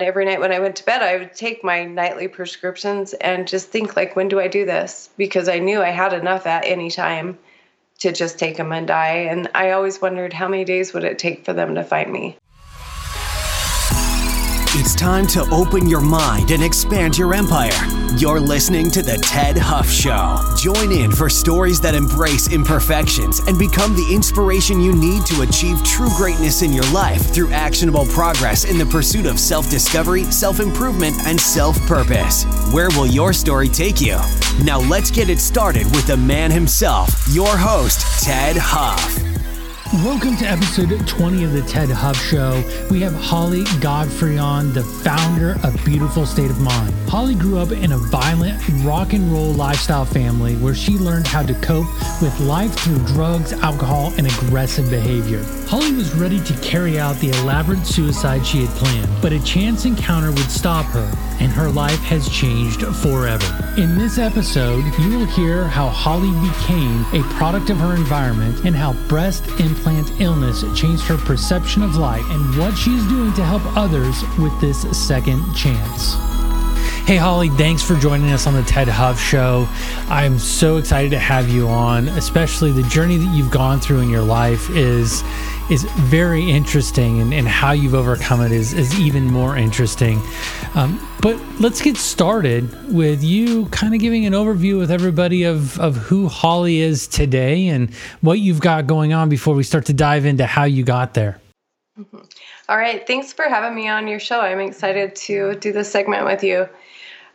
every night when I went to bed, I would take my nightly prescriptions and just think, like, when do I do this? Because I knew I had enough at any time to just take them and die. And I always wondered how many days would it take for them to find me. It's time to open your mind and expand your empire. You're listening to The Ted Huff Show. Join in for stories that embrace imperfections and become the inspiration you need to achieve true greatness in your life through actionable progress in the pursuit of self-discovery, self-improvement, and self-purpose. Where will your story take you? Now let's get it started with the man himself, your host, Ted Huff. Welcome to episode 20 of the Ted Huff Show. We have Holly Godfrey on, the founder of Beautiful State of Mind. Holly grew up in a violent rock and roll lifestyle family where she learned how to cope with life through drugs, alcohol, and aggressive behavior. Holly was ready to carry out the elaborate suicide she had planned, but a chance encounter would stop her, and her life has changed forever. In this episode, you will hear how Holly became a product of her environment and how breast implant illness changed her perception of life and what she's doing to help others with this second chance. Hey, Holly, thanks for joining us on the Ted Huff Show. I'm so excited to have you on, especially the journey that you've gone through in your life is very interesting, and how you've overcome it is even more interesting. But let's get started with you kind of giving an overview with everybody of who Holly is today and what you've got going on before we start to dive into how you got there. Mm-hmm. All right. Thanks for having me on your show. I'm excited to do this segment with you.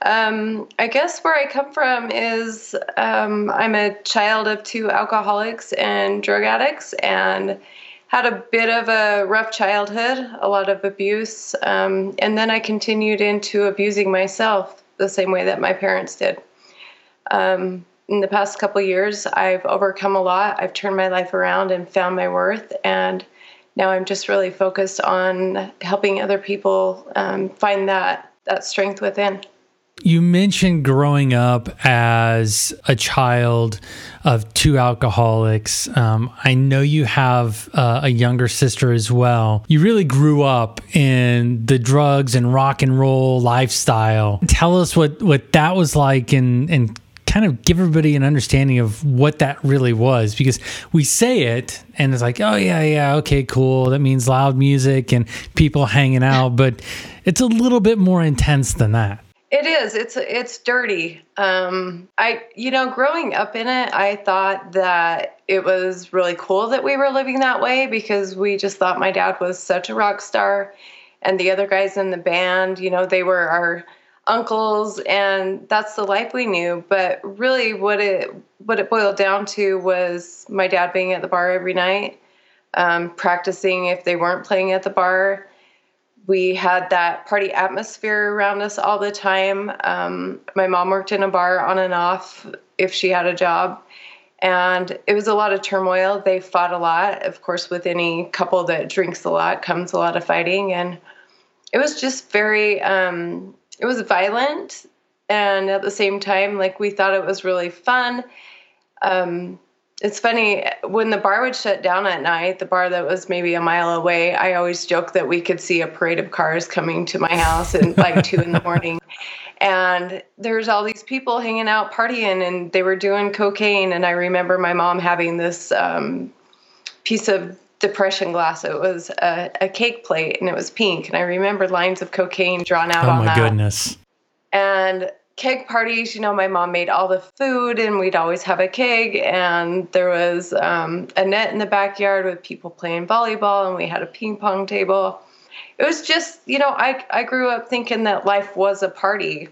I guess where I come from is I'm a child of two alcoholics and drug addicts, and had a bit of a rough childhood, a lot of abuse, and then I continued into abusing myself the same way that my parents did. In the past couple of years, I've overcome a lot. I've turned my life around and found my worth, and now I'm just really focused on helping other people find that strength within. You mentioned growing up as a child of two alcoholics. I know you have a younger sister as well. You really grew up in the drugs and rock and roll lifestyle. Tell us what that was like and kind of give everybody an understanding of what that really was, because we say it and it's like, oh yeah, okay, cool. That means loud music and people hanging out, but it's a little bit more intense than that. It is. It's dirty. Growing up in it, I thought that it was really cool that we were living that way, because we just thought my dad was such a rock star, and the other guys in the band, they were our uncles, and that's the life we knew. But really what it boiled down to was my dad being at the bar every night, practicing if they weren't playing at the bar. We had that party atmosphere around us all the time. My mom worked in a bar on and off if she had a job, and it was a lot of turmoil. They fought a lot. Of course, with any couple that drinks a lot comes a lot of fighting, and it was just very, it was violent, and at the same time, like, we thought it was really fun. It's funny, when the bar would shut down at night, the bar that was maybe a mile away, I always joke that we could see a parade of cars coming to my house at like 2 a.m. And there's all these people hanging out, partying, and they were doing cocaine. And I remember my mom having this piece of depression glass. It was a cake plate, and it was pink. And I remember lines of cocaine drawn out on that. Oh, my goodness. And keg parties, my mom made all the food, and we'd always have a keg, and there was a net in the backyard with people playing volleyball, and we had a ping pong table. It was just, I grew up thinking that life was a party.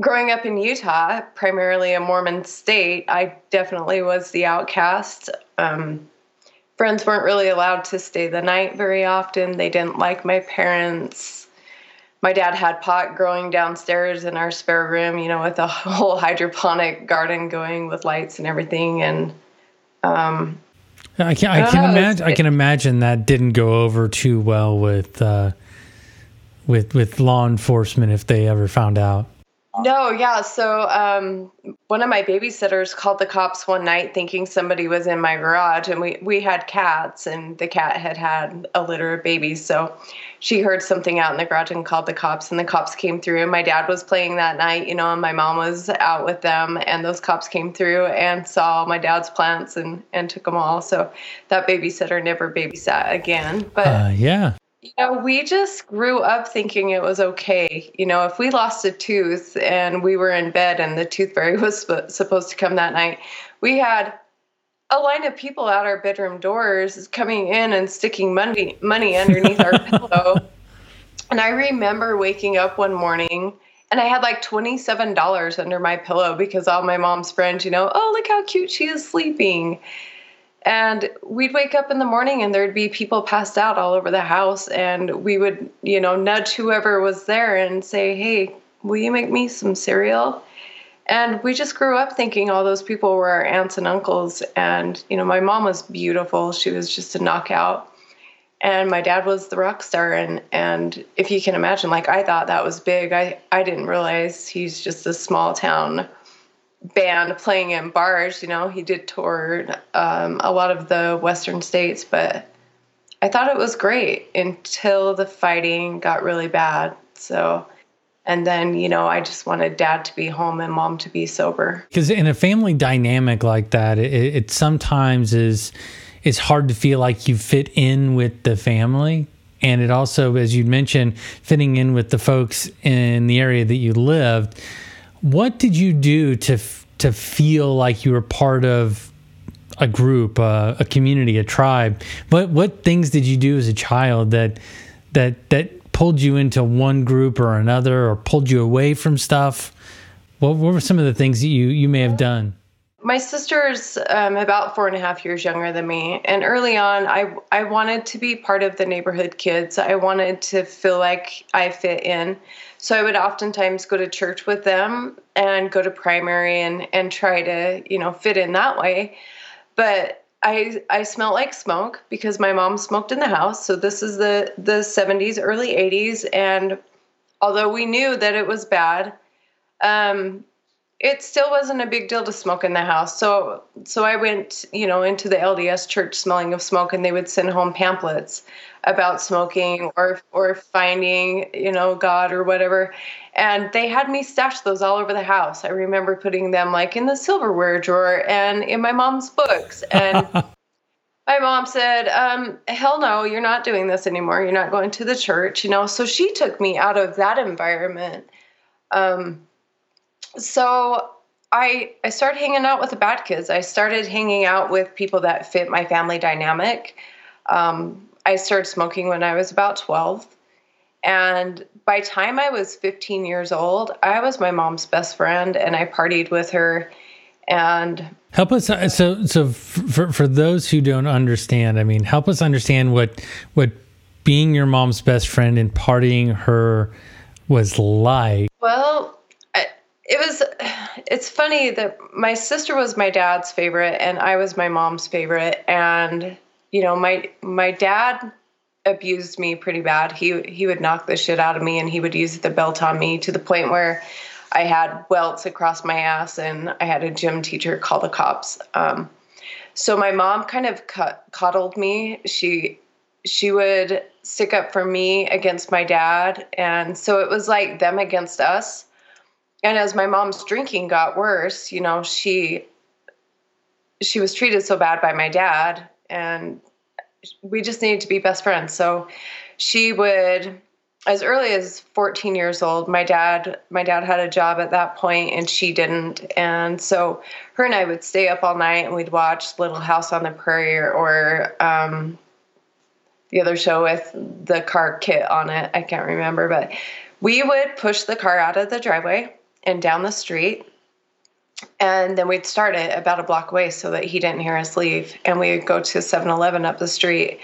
Growing up in Utah, primarily a Mormon state, I definitely was the outcast. Friends weren't really allowed to stay the night very often. They didn't like my parents. My dad had pot growing downstairs in our spare room, with a whole hydroponic garden going with lights and everything. And I can imagine that didn't go over too well with law enforcement if they ever found out. No, yeah. So One of my babysitters called the cops one night thinking somebody was in my garage, and we had cats, and the cat had a litter of babies. So she heard something out in the garage and called the cops, and the cops came through. My dad was playing that night, you know, and my mom was out with them, and those cops came through and saw my dad's plants and took them all. So that babysitter never babysat again. But yeah. You know, we just grew up thinking it was okay. You know, if we lost a tooth and we were in bed and the tooth fairy was supposed to come that night, we had a line of people at our bedroom doors coming in and sticking money underneath our pillow. And I remember waking up one morning and I had like $27 under my pillow because all my mom's friends, you know, oh, look how cute she is sleeping. And we'd wake up in the morning and there'd be people passed out all over the house, and we would, you know, nudge whoever was there and say, hey, will you make me some cereal? And we just grew up thinking all those people were our aunts and uncles. And, you know, my mom was beautiful. She was just a knockout. And my dad was the rock star. And if you can imagine, like, I thought that was big. I didn't realize he's just a small town band playing in bars. You know, he did tour a lot of the western states, but I thought it was great until the fighting got really bad. So, and then, you know, I just wanted dad to be home and mom to be sober. Because in a family dynamic like that, it sometimes is, it's hard to feel like you fit in with the family. And it also, as you mentioned, fitting in with the folks in the area that you lived. What did you do to feel like you were part of a group, a community, a tribe? What things did you do as a child that pulled you into one group or another, or pulled you away from stuff? What were some of the things that you may have done? My sister's about 4.5 years younger than me, and early on, I wanted to be part of the neighborhood kids. I wanted to feel like I fit in. So I would oftentimes go to church with them and go to primary and try to, you know, fit in that way. But I smelled like smoke because my mom smoked in the house. So this is the 70s, early 80s. And although we knew that it was bad, it still wasn't a big deal to smoke in the house. So I went, you know, into the LDS church smelling of smoke, and they would send home pamphlets about smoking or finding, you know, God or whatever. And they had me stash those all over the house. I remember putting them like in the silverware drawer and in my mom's books. And my mom said, hell no, you're not doing this anymore. You're not going to the church, you know? So she took me out of that environment. So I started hanging out with the bad kids. I started hanging out with people that fit my family dynamic. I started smoking when I was about 12. And by the time I was 15 years old, I was my mom's best friend, and I partied with her. And help us. So for those who don't understand, I mean, help us understand what being your mom's best friend and partying her was like. Well, it's funny that my sister was my dad's favorite and I was my mom's favorite. And, you know, my dad abused me pretty bad. He would knock the shit out of me, and he would use the belt on me to the point where I had welts across my ass, and I had a gym teacher call the cops. So my mom kind of coddled me. She would stick up for me against my dad. And so it was like them against us. And as my mom's drinking got worse, you know, she was treated so bad by my dad, and we just needed to be best friends. So she would, as early as 14 years old, my dad had a job at that point and she didn't. And so her and I would stay up all night and we'd watch Little House on the Prairie or the other show with the car kit on it. I can't remember, but we would push the car out of the driveway and down the street, and then we'd start it about a block away so that he didn't hear us leave, and we would go to 7-Eleven up the street.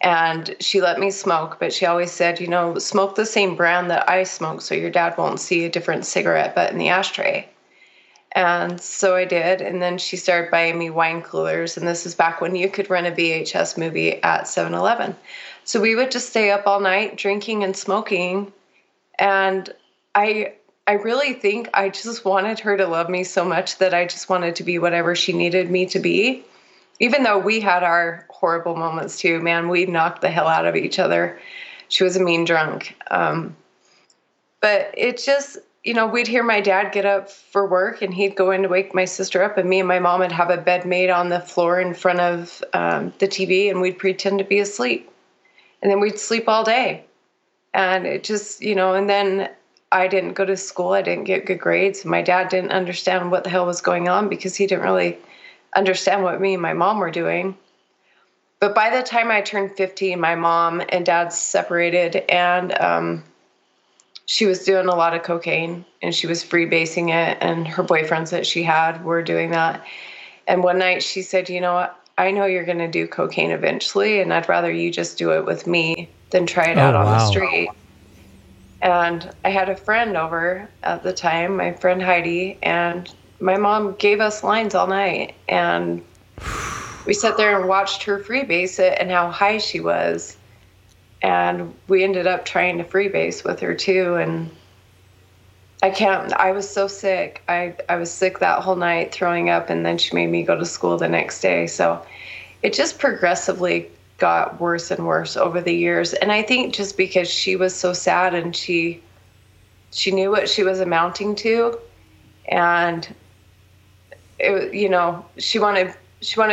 And she let me smoke, but she always said, you know, smoke the same brand that I smoke so your dad won't see a different cigarette butt in the ashtray. And so I did, and then she started buying me wine coolers, and this is back when you could rent a VHS movie at 7-Eleven. So we would just stay up all night drinking and smoking, and I I really think I just wanted her to love me so much that I just wanted to be whatever she needed me to be. Even though we had our horrible moments too, man, we knocked the hell out of each other. She was a mean drunk. But it just, you know, we'd hear my dad get up for work and he'd go in to wake my sister up, and me and my mom would have a bed made on the floor in front of the TV, and we'd pretend to be asleep. And then we'd sleep all day. And it just, you know, and then I didn't go to school. I didn't get good grades. My dad didn't understand what the hell was going on because he didn't really understand what me and my mom were doing. But by the time I turned 15, my mom and dad separated, and she was doing a lot of cocaine, and she was freebasing it, and her boyfriends that she had were doing that. And one night she said, you know what? I know you're going to do cocaine eventually, and I'd rather you just do it with me than try it out on the street. And I had a friend over at the time, my friend Heidi, and my mom gave us lines all night. And we sat there and watched her freebase it and how high she was. And we ended up trying to freebase with her too. And I was so sick. I was sick that whole night, throwing up, and then she made me go to school the next day. So it just progressively got worse and worse over the years. And I think just because she was so sad and she knew what she was amounting to, and it, you know, she wanted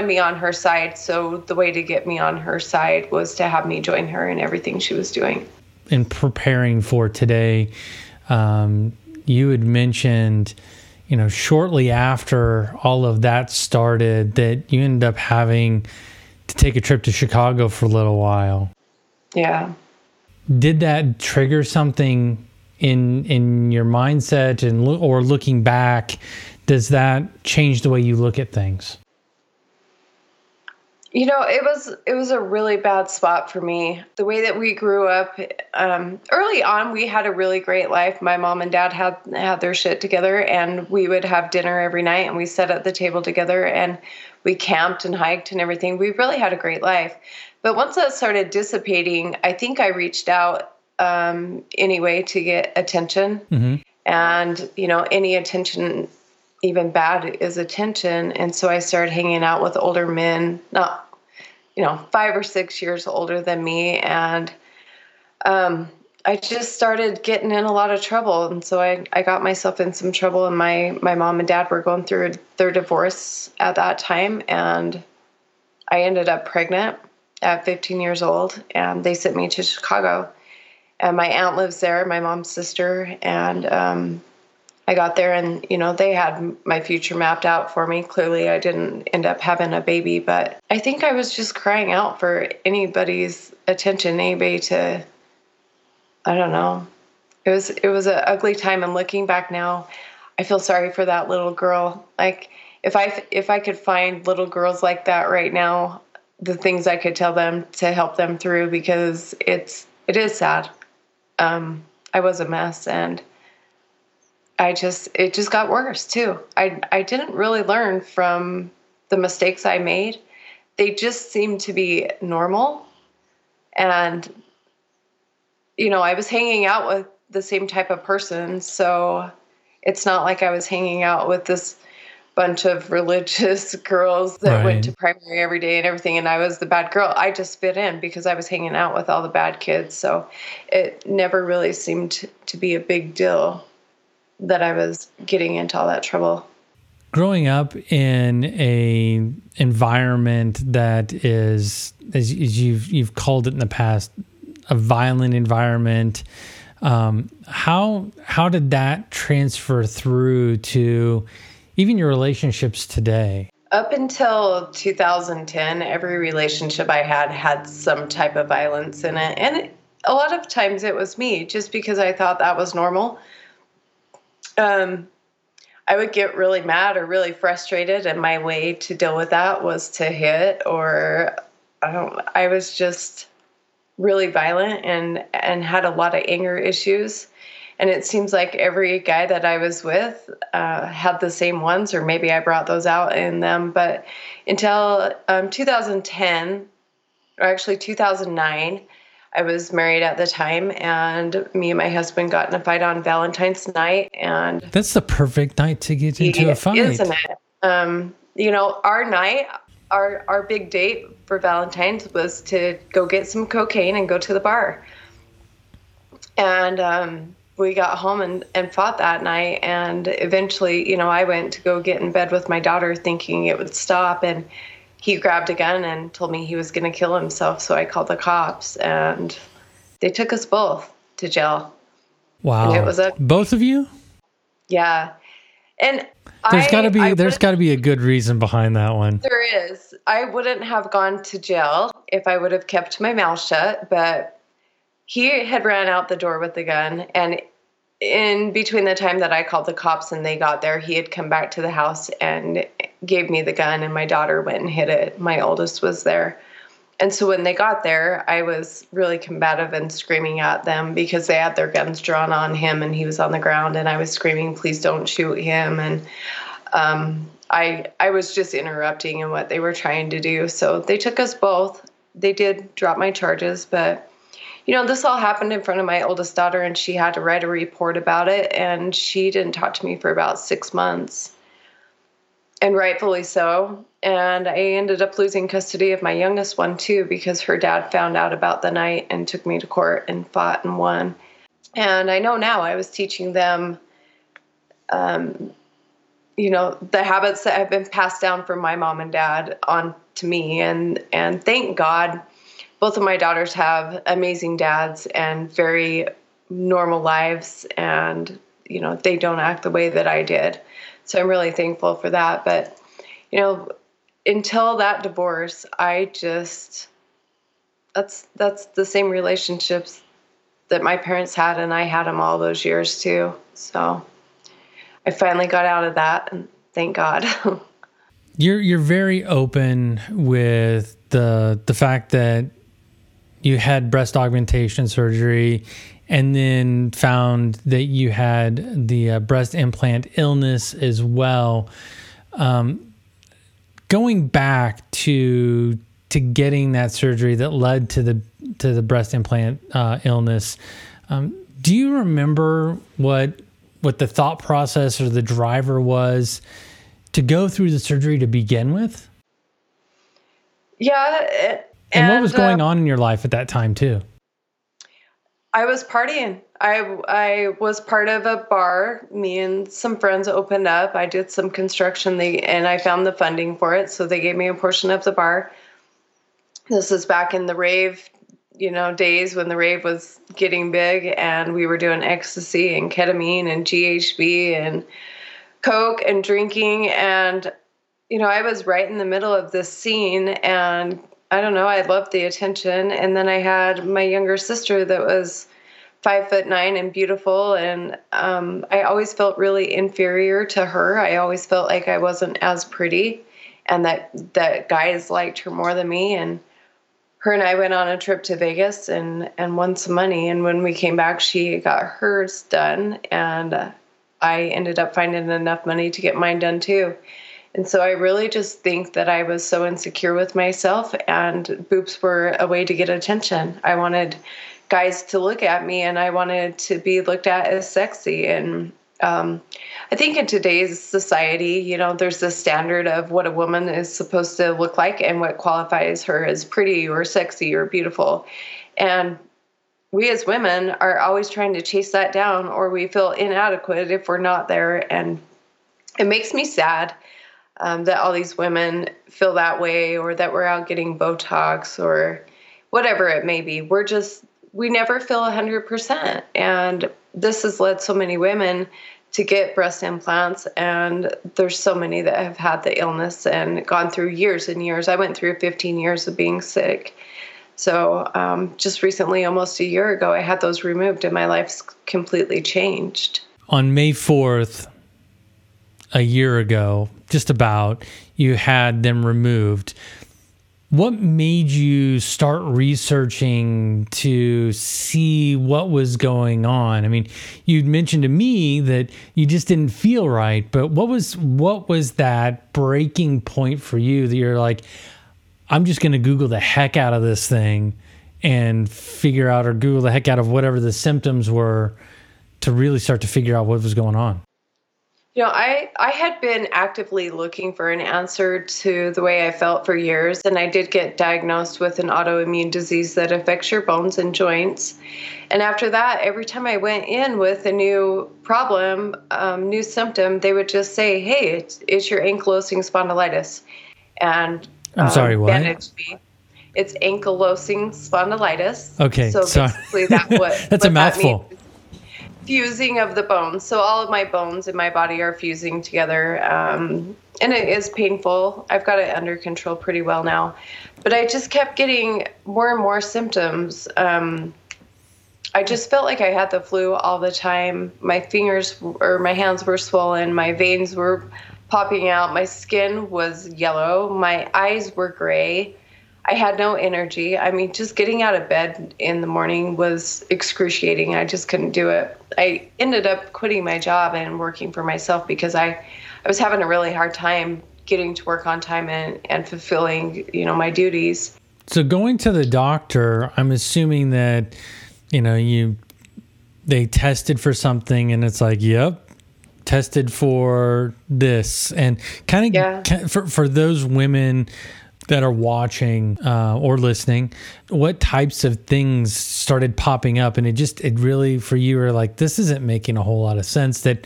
me on her side. So the way to get me on her side was to have me join her in everything she was doing. In preparing for today, you had mentioned, you know, shortly after all of that started, that you ended up having to take a trip to Chicago for a little while. Yeah. Did that trigger something in your mindset, and or looking back, does that change the way you look at things? You know, it was a really bad spot for me. The way that we grew up, early on, we had a really great life. My mom and dad had their shit together, and we would have dinner every night, and we sat at the table together, and we camped and hiked and everything. We really had a great life. But once that started dissipating, I think I reached out anyway to get attention. Mm-hmm. And, you know, any attention, even bad, is attention. And so I started hanging out with older men, not, you know, 5 or 6 years older than me. And I just started getting in a lot of trouble. And so I got myself in some trouble, and my mom and dad were going through their divorce at that time. And I ended up pregnant at 15 years old, and they sent me to Chicago, and my aunt lives there, my mom's sister. And, I got there, and, you know, they had my future mapped out for me. Clearly, I didn't end up having a baby, but I think I was just crying out for anybody's attention, anybody to, I don't know. It was an ugly time, and looking back now, I feel sorry for that little girl. Like, if I could find little girls like that right now, the things I could tell them to help them through, because it is sad. I was a mess, and it just got worse too. I didn't really learn from the mistakes I made. They just seemed to be normal. And, you know, I was hanging out with the same type of person. So it's not like I was hanging out with this bunch of religious girls that went to primary every day and everything, and I was the bad girl. I just fit in because I was hanging out with all the bad kids. So it never really seemed to be a big deal that I was getting into all that trouble. Growing up in a environment that is, as you've called it in the past, a violent environment, how did that transfer through to even your relationships today? Up until 2010, every relationship I had some type of violence in it. And a lot of times it was me, just because I thought that was normal. I would get really mad or really frustrated, and my way to deal with that was to hit, or I was just really violent and had a lot of anger issues. And it seems like every guy that I was with had the same ones, or maybe I brought those out in them. But until 2010, or actually 2009, I was married at the time, and me and my husband got in a fight on Valentine's night. And that's the perfect night to get into a fight, isn't it? You know, our night, our big date for Valentine's was to go get some cocaine and go to the bar. And we got home and fought that night. And eventually, you know, I went to go get in bed with my daughter thinking it would stop. And he grabbed a gun and told me he was going to kill himself. So I called the cops and they took us both to jail. Wow. And it was both of you? Yeah. And there's got to be a good reason behind that one. There is. I wouldn't have gone to jail if I would have kept my mouth shut, but he had ran out the door with the gun, and in between the time that I called the cops and they got there, he had come back to the house and gave me the gun, and my daughter went and hid it. My oldest was there. And so when they got there, I was really combative and screaming at them because they had their guns drawn on him and he was on the ground, and I was screaming, please don't shoot him. And I was just interrupting in what they were trying to do. So they took us both. They did drop my charges, but you know, this all happened in front of my oldest daughter, and she had to write a report about it, and she didn't talk to me for about 6 months. And rightfully so. And I ended up losing custody of my youngest one, too, because her dad found out about the night and took me to court and fought and won. And I know now I was teaching them, you know, the habits that have been passed down from my mom and dad on to me. And thank God, both of my daughters have amazing dads and very normal lives. And, you know, they don't act the way that I did. So I'm really thankful for that. But, you know, until that divorce, I just, that's the same relationships that my parents had, and I had them all those years too. So I finally got out of that, and thank God. You're very open with the fact that you had breast augmentation surgery and then found that you had the breast implant illness as well. Going back to getting that surgery that led to the breast implant illness, do you remember what the thought process or the driver was to go through the surgery to begin with? Yeah. And what was going on in your life at that time too? I was partying. I was part of a bar. Me and some friends opened up. I did some construction and I found the funding for it. So they gave me a portion of the bar. This is back in the rave, you know, days when the rave was getting big, and we were doing ecstasy and ketamine and GHB and coke and drinking. And, you know, I was right in the middle of this scene, and I don't know, I loved the attention. And then I had my younger sister that was 5'9" and beautiful. And I always felt really inferior to her. I always felt like I wasn't as pretty and that guys liked her more than me. And her and I went on a trip to Vegas and won some money. And when we came back, she got hers done. And I ended up finding enough money to get mine done too. And so I really just think that I was so insecure with myself, and boobs were a way to get attention. I wanted guys to look at me, and I wanted to be looked at as sexy. And I think in today's society, you know, there's this standard of what a woman is supposed to look like and what qualifies her as pretty or sexy or beautiful. And we as women are always trying to chase that down, or we feel inadequate if we're not there. And it makes me sad that all these women feel that way, or that we're out getting Botox or whatever it may be. We never feel 100%. And this has led so many women to get breast implants. And there's so many that have had the illness and gone through years and years. I went through 15 years of being sick. So just recently, almost a year ago, I had those removed, and my life's completely changed. On May 4th, a year ago, just about, you had them removed. What made you start researching to see what was going on? I mean, you'd mentioned to me that you just didn't feel right, but what was that breaking point for you that you're like, I'm just going to Google the heck out of this thing and figure out or Google the heck out of whatever the symptoms were to really start to figure out what was going on. You know, I had been actively looking for an answer to the way I felt for years, and I did get diagnosed with an autoimmune disease that affects your bones and joints. And after that, every time I went in with a new problem, new symptom, they would just say, hey, it's your ankylosing spondylitis. And I'm sorry, what? Me. It's ankylosing spondylitis. Okay, so basically that's a mouthful. That fusing of the bones. So all of my bones in my body are fusing together. And it is painful. I've got it under control pretty well now, but I just kept getting more and more symptoms. I just felt like I had the flu all the time. My fingers or my hands were swollen. My veins were popping out. My skin was yellow. My eyes were gray. I had no energy. I mean, just getting out of bed in the morning was excruciating. I just couldn't do it. I ended up quitting my job and working for myself because I was having a really hard time getting to work on time and fulfilling, you know, my duties. So going to the doctor, I'm assuming that, you know, they tested for something and it's like, yep, tested for this. And kind of for those women that are watching or listening, what types of things started popping up? And it really, for you, were like, this isn't making a whole lot of sense, that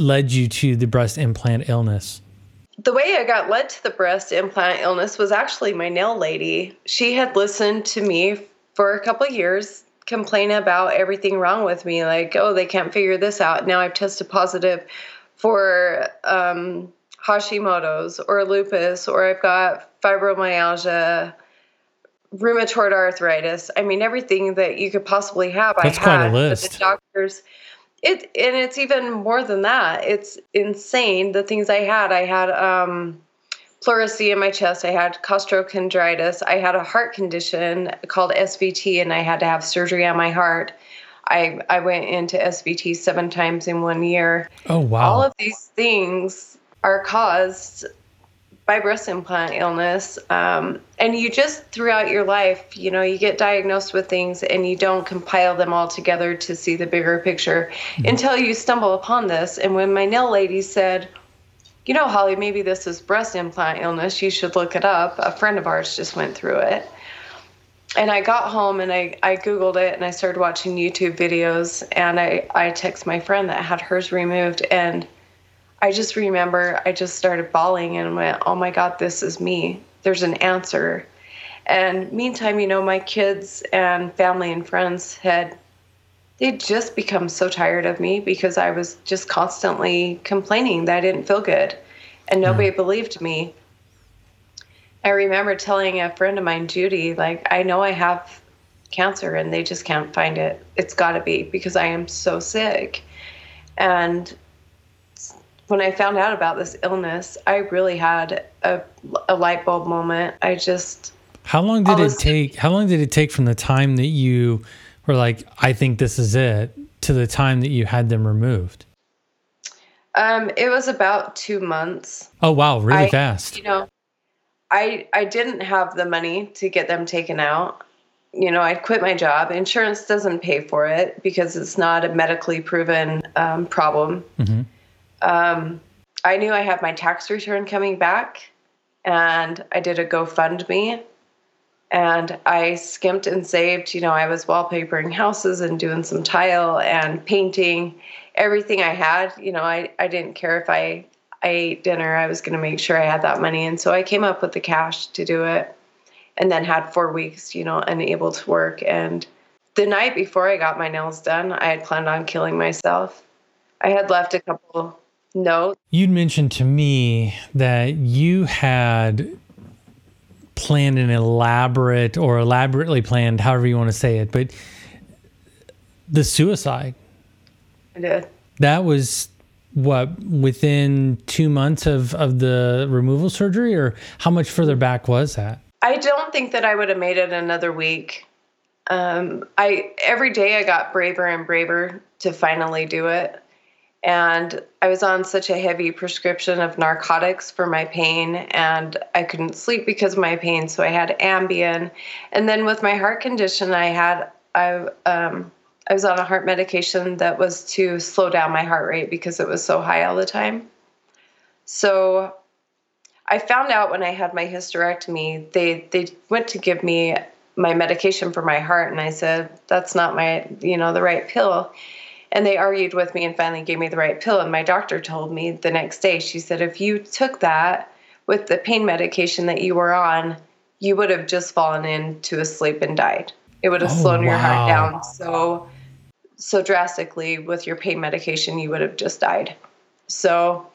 led you to the breast implant illness. The way I got led to the breast implant illness was actually my nail lady. She had listened to me for a couple of years complain about everything wrong with me. Like, oh, they can't figure this out. Now I've tested positive for Hashimoto's or lupus, or I've got fibromyalgia, rheumatoid arthritis. I mean, everything that you could possibly have. That's quite a list. But the doctors, and it's even more than that. It's insane. The things I had pleurisy in my chest. I had costochondritis. I had a heart condition called SVT, and I had to have surgery on my heart. I went into SVT 7 times in 1 year. Oh, wow. All of these things are caused by breast implant illness. And you just, throughout your life, you know, you get diagnosed with things and you don't compile them all together to see the bigger picture until you stumble upon this. And when my nail lady said, you know, Holly, maybe this is breast implant illness, you should look it up. A friend of ours just went through it. And I got home and I Googled it and I started watching YouTube videos, and I text my friend that had hers removed, and I just remember I just started bawling and went, oh my God, this is me. There's an answer. And meantime, you know, my kids and family and friends they'd just become so tired of me because I was just constantly complaining that I didn't feel good and nobody believed me. I remember telling a friend of mine, Judy, like, I know I have cancer and they just can't find it. It's gotta be because I am so sick. And when I found out about this illness, I really had a light bulb moment. I just... How long did it take from the time that you were like, I think this is it, to the time that you had them removed? It was about 2 months. Oh, wow. Really fast. You know, I didn't have the money to get them taken out. You know, I quit my job. Insurance doesn't pay for it because it's not a medically proven problem. Mm-hmm. I knew I had my tax return coming back, and I did a GoFundMe, and I skimped and saved. You know, I was wallpapering houses and doing some tile and painting everything I had. You know, I didn't care if I ate dinner. I was going to make sure I had that money. And so I came up with the cash to do it, and then had 4 weeks, you know, unable to work. And the night before I got my nails done, I had planned on killing myself. I had left a couple... No. You'd mentioned to me that you had planned an elaborate or elaborately planned, however you want to say it, but the suicide. I did. That was what, within 2 months of the removal surgery, or how much further back was that? I don't think that I would have made it another week. Every day I got braver and braver to finally do it. And I was on such a heavy prescription of narcotics for my pain, and I couldn't sleep because of my pain, so I had Ambien. And then with my heart condition, I was on a heart medication that was to slow down my heart rate because it was so high all the time. So I found out when I had my hysterectomy, they went to give me my medication for my heart, and I said, that's not my, the right pill. And they argued with me and finally gave me the right pill. And my doctor told me the next day, she said, if you took that with the pain medication that you were on, you would have just fallen into a sleep and died. It would have slowed your heart down so drastically with your pain medication, you would have just died. So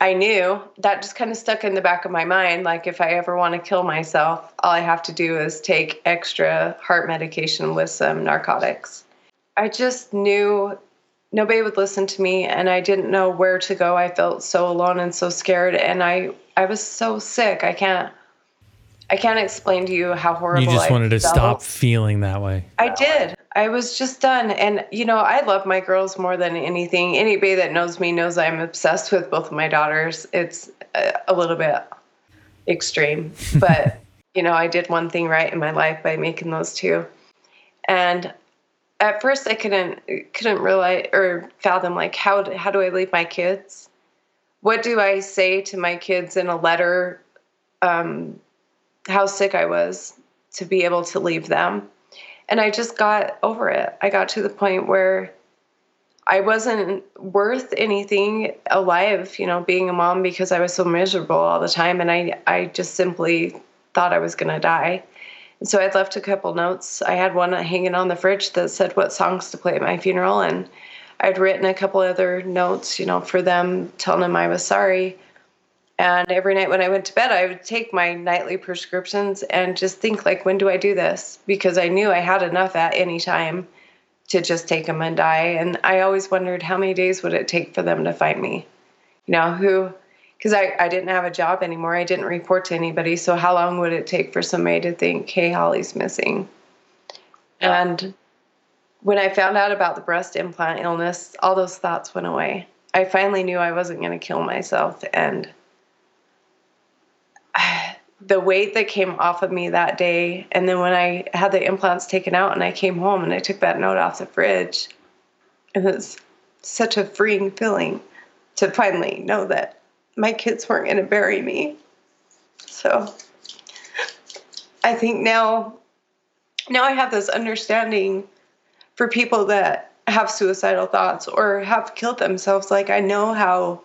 I knew that just kind of stuck in the back of my mind. Like, if I ever want to kill myself, all I have to do is take extra heart medication with some narcotics. I just knew nobody would listen to me, and I didn't know where to go. I felt so alone and so scared, and I was so sick. I can't explain to you how horrible I felt. You just wanted to stop feeling that way. I did. I was just done. And, I love my girls more than anything. Anybody that knows me knows I'm obsessed with both of my daughters. It's a little bit extreme. But, I did one thing right in my life by making those two. And at first I couldn't realize or fathom, like, how do I leave my kids? What do I say to my kids in a letter, how sick I was, to be able to leave them? And I just got over it. I got to the point where I wasn't worth anything alive, being a mom, because I was so miserable all the time. And I just simply thought I was going to die. And so I'd left a couple notes. I had one hanging on the fridge that said what songs to play at my funeral. And I'd written a couple other notes, for them, telling them I was sorry. And every night when I went to bed, I would take my nightly prescriptions and just think, like, when do I do this? Because I knew I had enough at any time to just take them and die. And I always wondered, how many days would it take for them to find me? Because I didn't have a job anymore. I didn't report to anybody. So how long would it take for somebody to think, hey, Holly's missing? And when I found out about the breast implant illness, all those thoughts went away. I finally knew I wasn't going to kill myself. And the weight that came off of me that day, and then when I had the implants taken out and I came home and I took that note off the fridge, it was such a freeing feeling to finally know that my kids weren't going to bury me. So I think now I have this understanding for people that have suicidal thoughts or have killed themselves. Like, I know how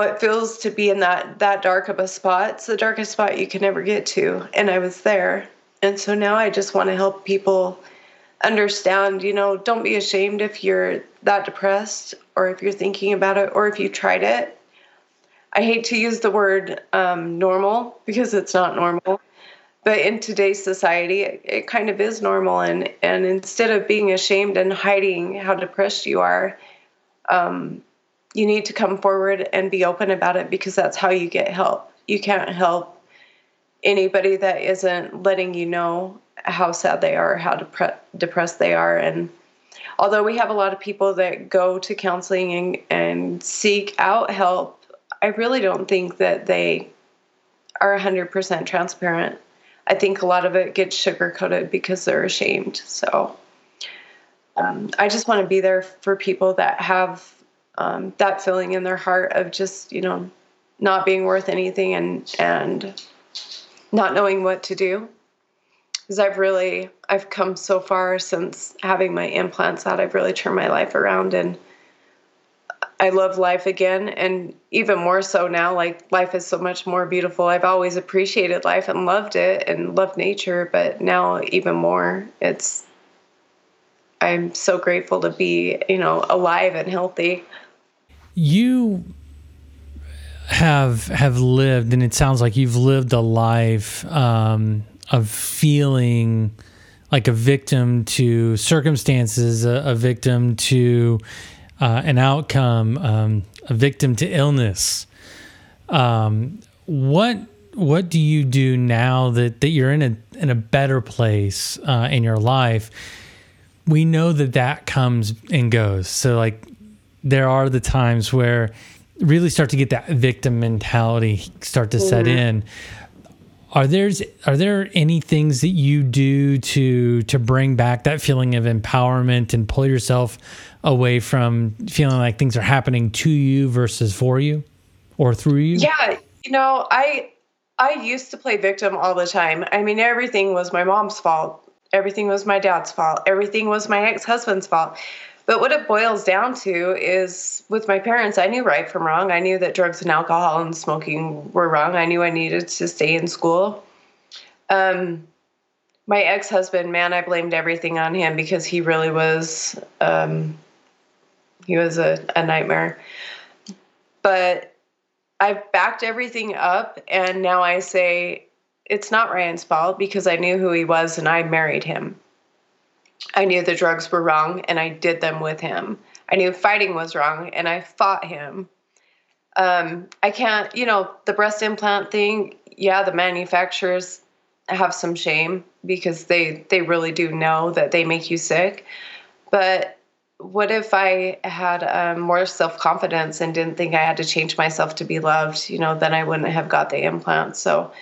it feels to be in that dark of a spot. It's the darkest spot you can ever get to. And I was there. And so now I just want to help people understand, don't be ashamed if you're that depressed or if you're thinking about it or if you tried it. I hate to use the word normal, because it's not normal. But in today's society, it kind of is normal. And instead of being ashamed and hiding how depressed you are, you need to come forward and be open about it, because that's how you get help. You can't help anybody that isn't letting you know how sad they are, how depressed they are. And although we have a lot of people that go to counseling and seek out help, I really don't think that they are 100% transparent. I think a lot of it gets sugar-coated because they're ashamed. So I just want to be there for people that have that feeling in their heart of just, not being worth anything and not knowing what to do. Because I've come so far since having my implants out. I've really turned my life around, and I love life again. And even more so now, like, life is so much more beautiful. I've always appreciated life and loved it and loved nature, but now even more, I'm so grateful to be, alive and healthy. You have lived, and it sounds like you've lived a life of feeling like a victim to circumstances, a victim to an outcome, a victim to illness. What do you do now that you're in a better place in your life? We know that comes and goes. So, like, there are the times where really start to get that victim mentality start to set in. Are there any things that you do to bring back that feeling of empowerment and pull yourself away from feeling like things are happening to you versus for you or through you? Yeah, I used to play victim all the time. I mean, everything was my mom's fault. Everything was my dad's fault. Everything was my ex-husband's fault. But what it boils down to is with my parents, I knew right from wrong. I knew that drugs and alcohol and smoking were wrong. I knew I needed to stay in school. My ex-husband, man, I blamed everything on him because he really was, he was a nightmare. But I've backed everything up, and now I say it's not Ryan's fault because I knew who he was and I married him. I knew the drugs were wrong, and I did them with him. I knew fighting was wrong, and I fought him. I can't, the breast implant thing, yeah, the manufacturers have some shame because they really do know that they make you sick. But what if I had more self-confidence and didn't think I had to change myself to be loved? Then I wouldn't have got the implant. So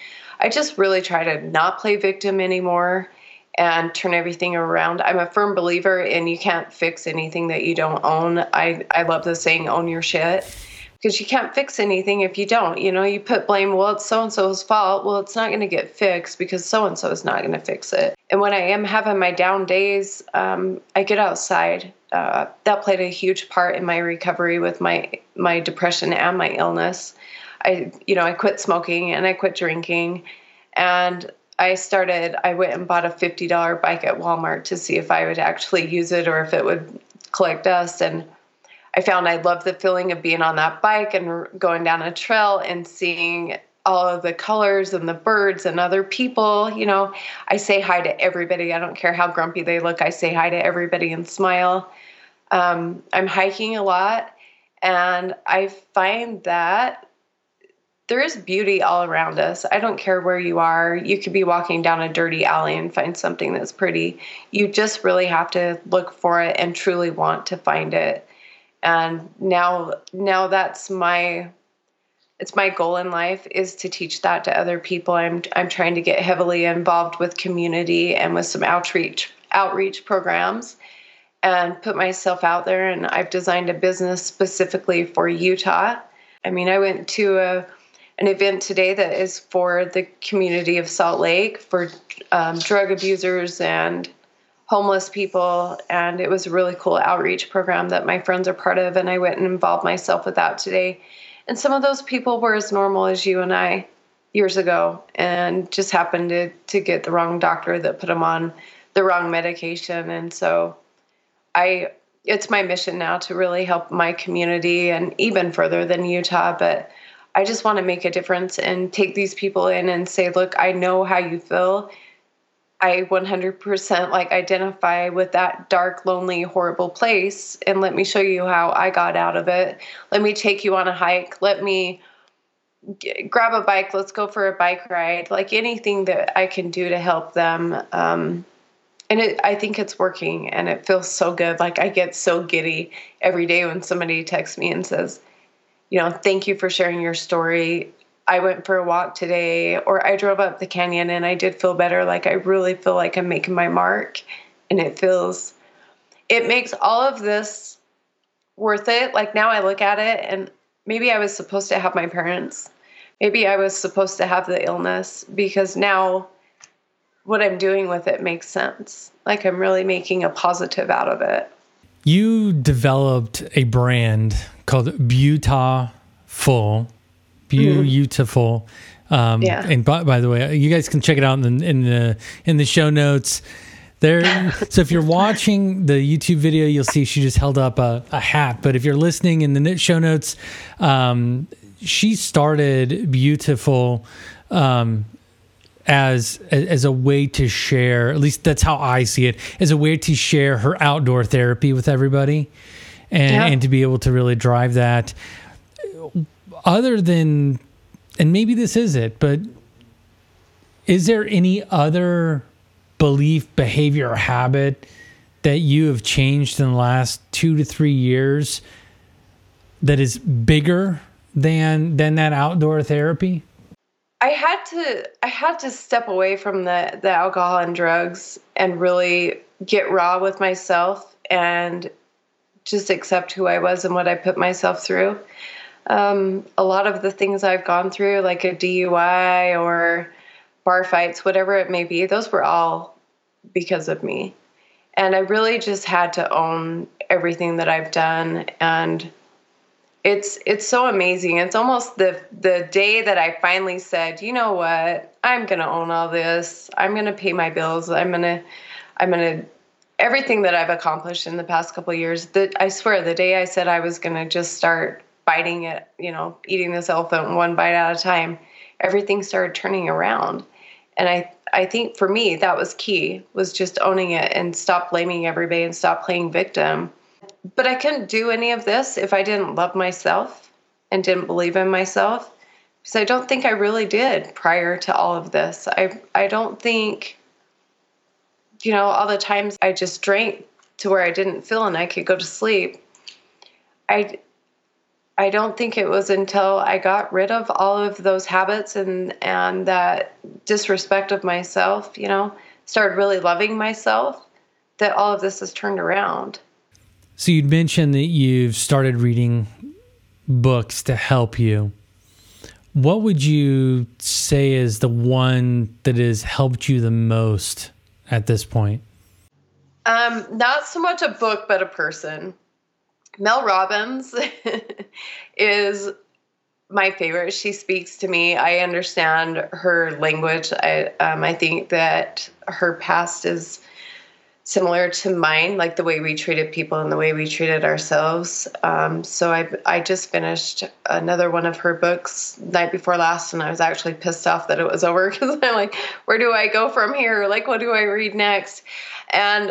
I just really try to not play victim anymore and turn everything around. I'm a firm believer in you can't fix anything that you don't own. I love the saying, own your shit, because you can't fix anything if you don't. You put blame, well, it's so-and-so's fault. Well, it's not going to get fixed because so-and-so is not going to fix it. And when I am having my down days, I get outside. That played a huge part in my recovery with my depression and my illness. I quit smoking and I quit drinking, and I went and bought a $50 bike at Walmart to see if I would actually use it or if it would collect dust. And I found I loved the feeling of being on that bike and going down a trail and seeing all of the colors and the birds and other people. I say hi to everybody. I don't care how grumpy they look. I say hi to everybody and smile. I'm hiking a lot, and I find that there is beauty all around us. I don't care where you are. You could be walking down a dirty alley and find something that's pretty. You just really have to look for it and truly want to find it. And now that's my goal in life, is to teach that to other people. I'm trying to get heavily involved with community and with some outreach programs and put myself out there. And I've designed a business specifically for Utah. I mean, I went to an event today that is for the community of Salt Lake, for drug abusers and homeless people. And it was a really cool outreach program that my friends are part of. And I went and involved myself with that today. And some of those people were as normal as you and I years ago, and just happened to get the wrong doctor that put them on the wrong medication. And so it's my mission now to really help my community and even further than Utah, but I just want to make a difference and take these people in and say, look, I know how you feel. I 100% identify with that dark, lonely, horrible place. And let me show you how I got out of it. Let me take you on a hike. Let me grab a bike. Let's go for a bike ride. Anything that I can do to help them. I think it's working, and it feels so good. I get so giddy every day when somebody texts me and says, thank you for sharing your story. I went for a walk today, or I drove up the canyon and I did feel better. I really feel like I'm making my mark, and it makes all of this worth it. Now I look at it, and maybe I was supposed to have my parents. Maybe I was supposed to have the illness, because now what I'm doing with it makes sense. I'm really making a positive out of it. You developed a brand called Beautiful. Yeah. And by the way, you guys can check it out in the show notes there. So if you're watching the YouTube video, you'll see she just held up a hat. But if you're listening in the show notes, she started Beautiful as a way to share, at least that's how I see it, as a way to share her outdoor therapy with everybody. And to be able to really drive that, other than, and maybe this is it, but is there any other belief, behavior, or habit that you have changed in the last 2 to 3 years that is bigger than that outdoor therapy? I had to step away from the alcohol and drugs and really get raw with myself and just accept who I was and what I put myself through. A lot of the things I've gone through, like a DUI or bar fights, whatever it may be, those were all because of me. And I really just had to own everything that I've done. And it's so amazing. It's almost the day that I finally said, you know what, I'm going to own all this. I'm going to pay my bills. I'm going to everything that I've accomplished in the past couple of years, that I swear the day I said I was going to just start biting it, eating this elephant one bite at a time, everything started turning around. And I think for me, that was key, was just owning it and stop blaming everybody and stop playing victim. But I couldn't do any of this if I didn't love myself and didn't believe in myself, because I don't think I really did prior to all of this. I don't think, all the times I just drank to where I didn't feel and I could go to sleep. I don't think it was until I got rid of all of those habits and that disrespect of myself, started really loving myself, that all of this has turned around. So you'd mentioned that you've started reading books to help you. What would you say is the one that has helped you the most at this point? Not so much a book, but a person. Mel Robbins is my favorite. She speaks to me. I understand her language. I think that her past is similar to mine, like the way we treated people and the way we treated ourselves. So I just finished another one of her books night before last, and I was actually pissed off that it was over because I'm like, where do I go from here? Like, what do I read next? And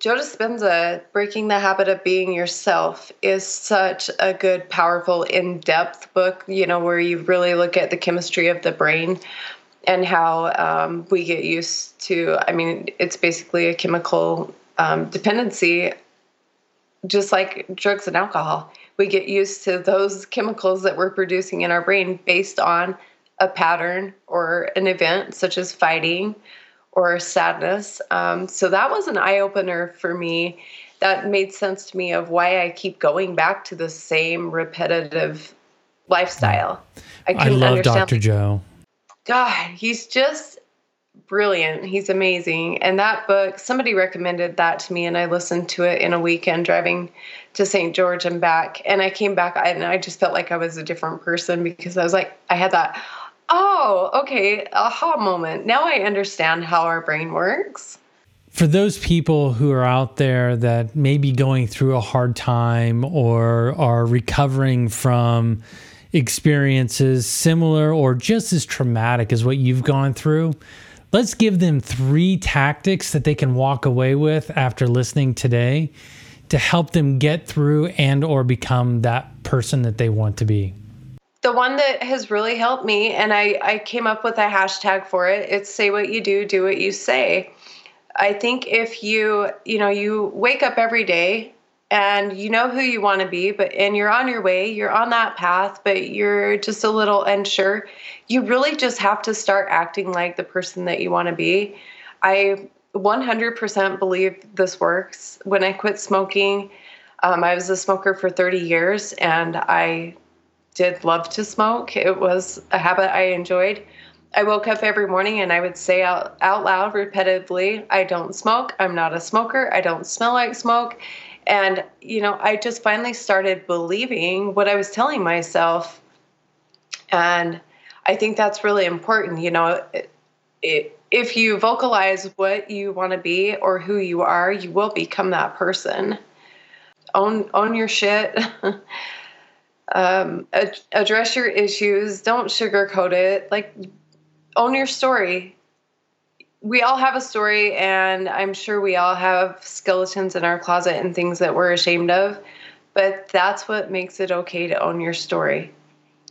Joe Dispenza, Breaking the Habit of Being Yourself, is such a good, powerful, in-depth book, where you really look at the chemistry of the brain and how we get used to, it's basically a chemical dependency, just like drugs and alcohol. We get used to those chemicals that we're producing in our brain based on a pattern or an event, such as fighting or sadness. So that was an eye-opener for me. That made sense to me of why I keep going back to the same repetitive lifestyle. I love Dr. Joe. God, he's just brilliant. He's amazing. And that book, somebody recommended that to me, and I listened to it in a weekend driving to St. George and back. And I came back, and I just felt like I was a different person, because I was like, I had that, oh, okay, aha moment. Now I understand how our brain works. For those people who are out there that may be going through a hard time or are recovering from experiences similar or just as traumatic as what you've gone through, let's give them 3 tactics that they can walk away with after listening today to help them get through and or become that person that they want to be. The one that has really helped me, and I came up with a hashtag for it, it's say what you do what you say. I think if you wake up every day and you know who you want to be, and you're on your way, you're on that path, but you're just a little unsure, you really just have to start acting like the person that you want to be. I 100% believe this works. When I quit smoking, I was a smoker for 30 years, and I did love to smoke. It was a habit I enjoyed. I woke up every morning and I would say out loud repetitively, I don't smoke, I'm not a smoker, I don't smell like smoke. And, I just finally started believing what I was telling myself. And I think that's really important. If you vocalize what you want to be or who you are, you will become that person. Own your shit. Address your issues. Don't sugarcoat it. Like, own your story. We all have a story, and I'm sure we all have skeletons in our closet and things that we're ashamed of, but that's what makes it okay to own your story.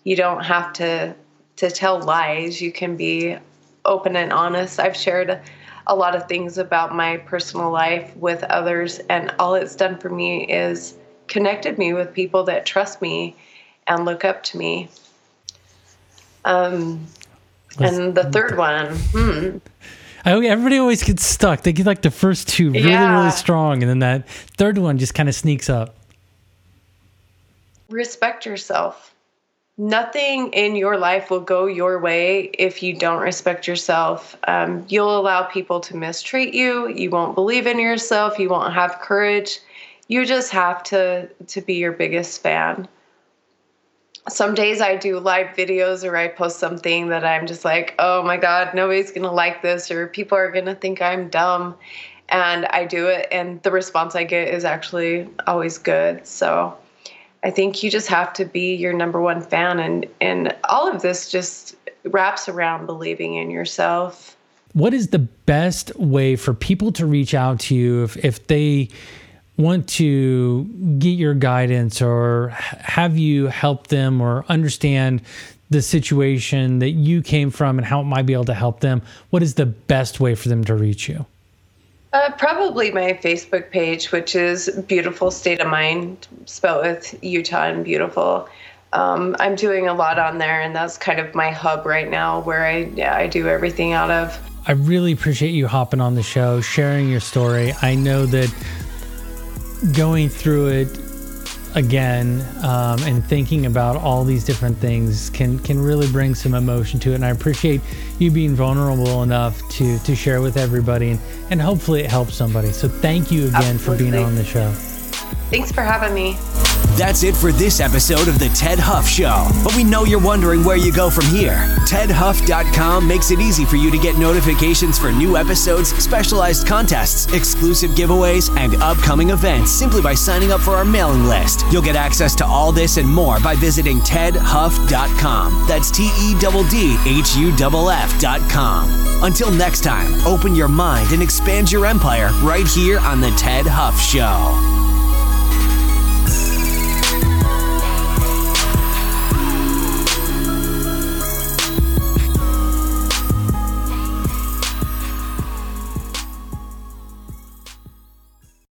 You don't have to tell lies. You can be open and honest. I've shared a lot of things about my personal life with others, and all it's done for me is connected me with people that trust me and look up to me. And the third one, everybody always gets stuck. They get like the first two really, really strong. And then that third one just kind of sneaks up. Respect yourself. Nothing in your life will go your way if you don't respect yourself. You'll allow people to mistreat you. You won't believe in yourself. You won't have courage. You just have to be your biggest fan. Some days I do live videos or I post something that I'm just like, oh my God, nobody's going to like this, or people are going to think I'm dumb. And I do it, and the response I get is actually always good. So I think you just have to be your number one fan. And all of this just wraps around believing in yourself. What is the best way for people to reach out to you if they want to get your guidance or have you help them or understand the situation that you came from and how it might be able to help them? What is the best way for them to reach you? Probably my Facebook page, which is Beautiful State of Mind, spelled with Utah and beautiful. I'm doing a lot on there, and that's kind of my hub right now where I do everything out of. I really appreciate you hopping on the show, sharing your story. I know that going through it again and thinking about all these different things can really bring some emotion to it, and I appreciate you being vulnerable enough to share with everybody, and hopefully it helps somebody. So thank you again. Absolutely. For being on the show. Thanks for having me. That's it for this episode of The Ted Huff Show. But we know you're wondering where you go from here. TedHuff.com makes it easy for you to get notifications for new episodes, specialized contests, exclusive giveaways, and upcoming events simply by signing up for our mailing list. You'll get access to all this and more by visiting TedHuff.com. That's TedHuff.com. Until next time, open your mind and expand your empire right here on The Ted Huff Show.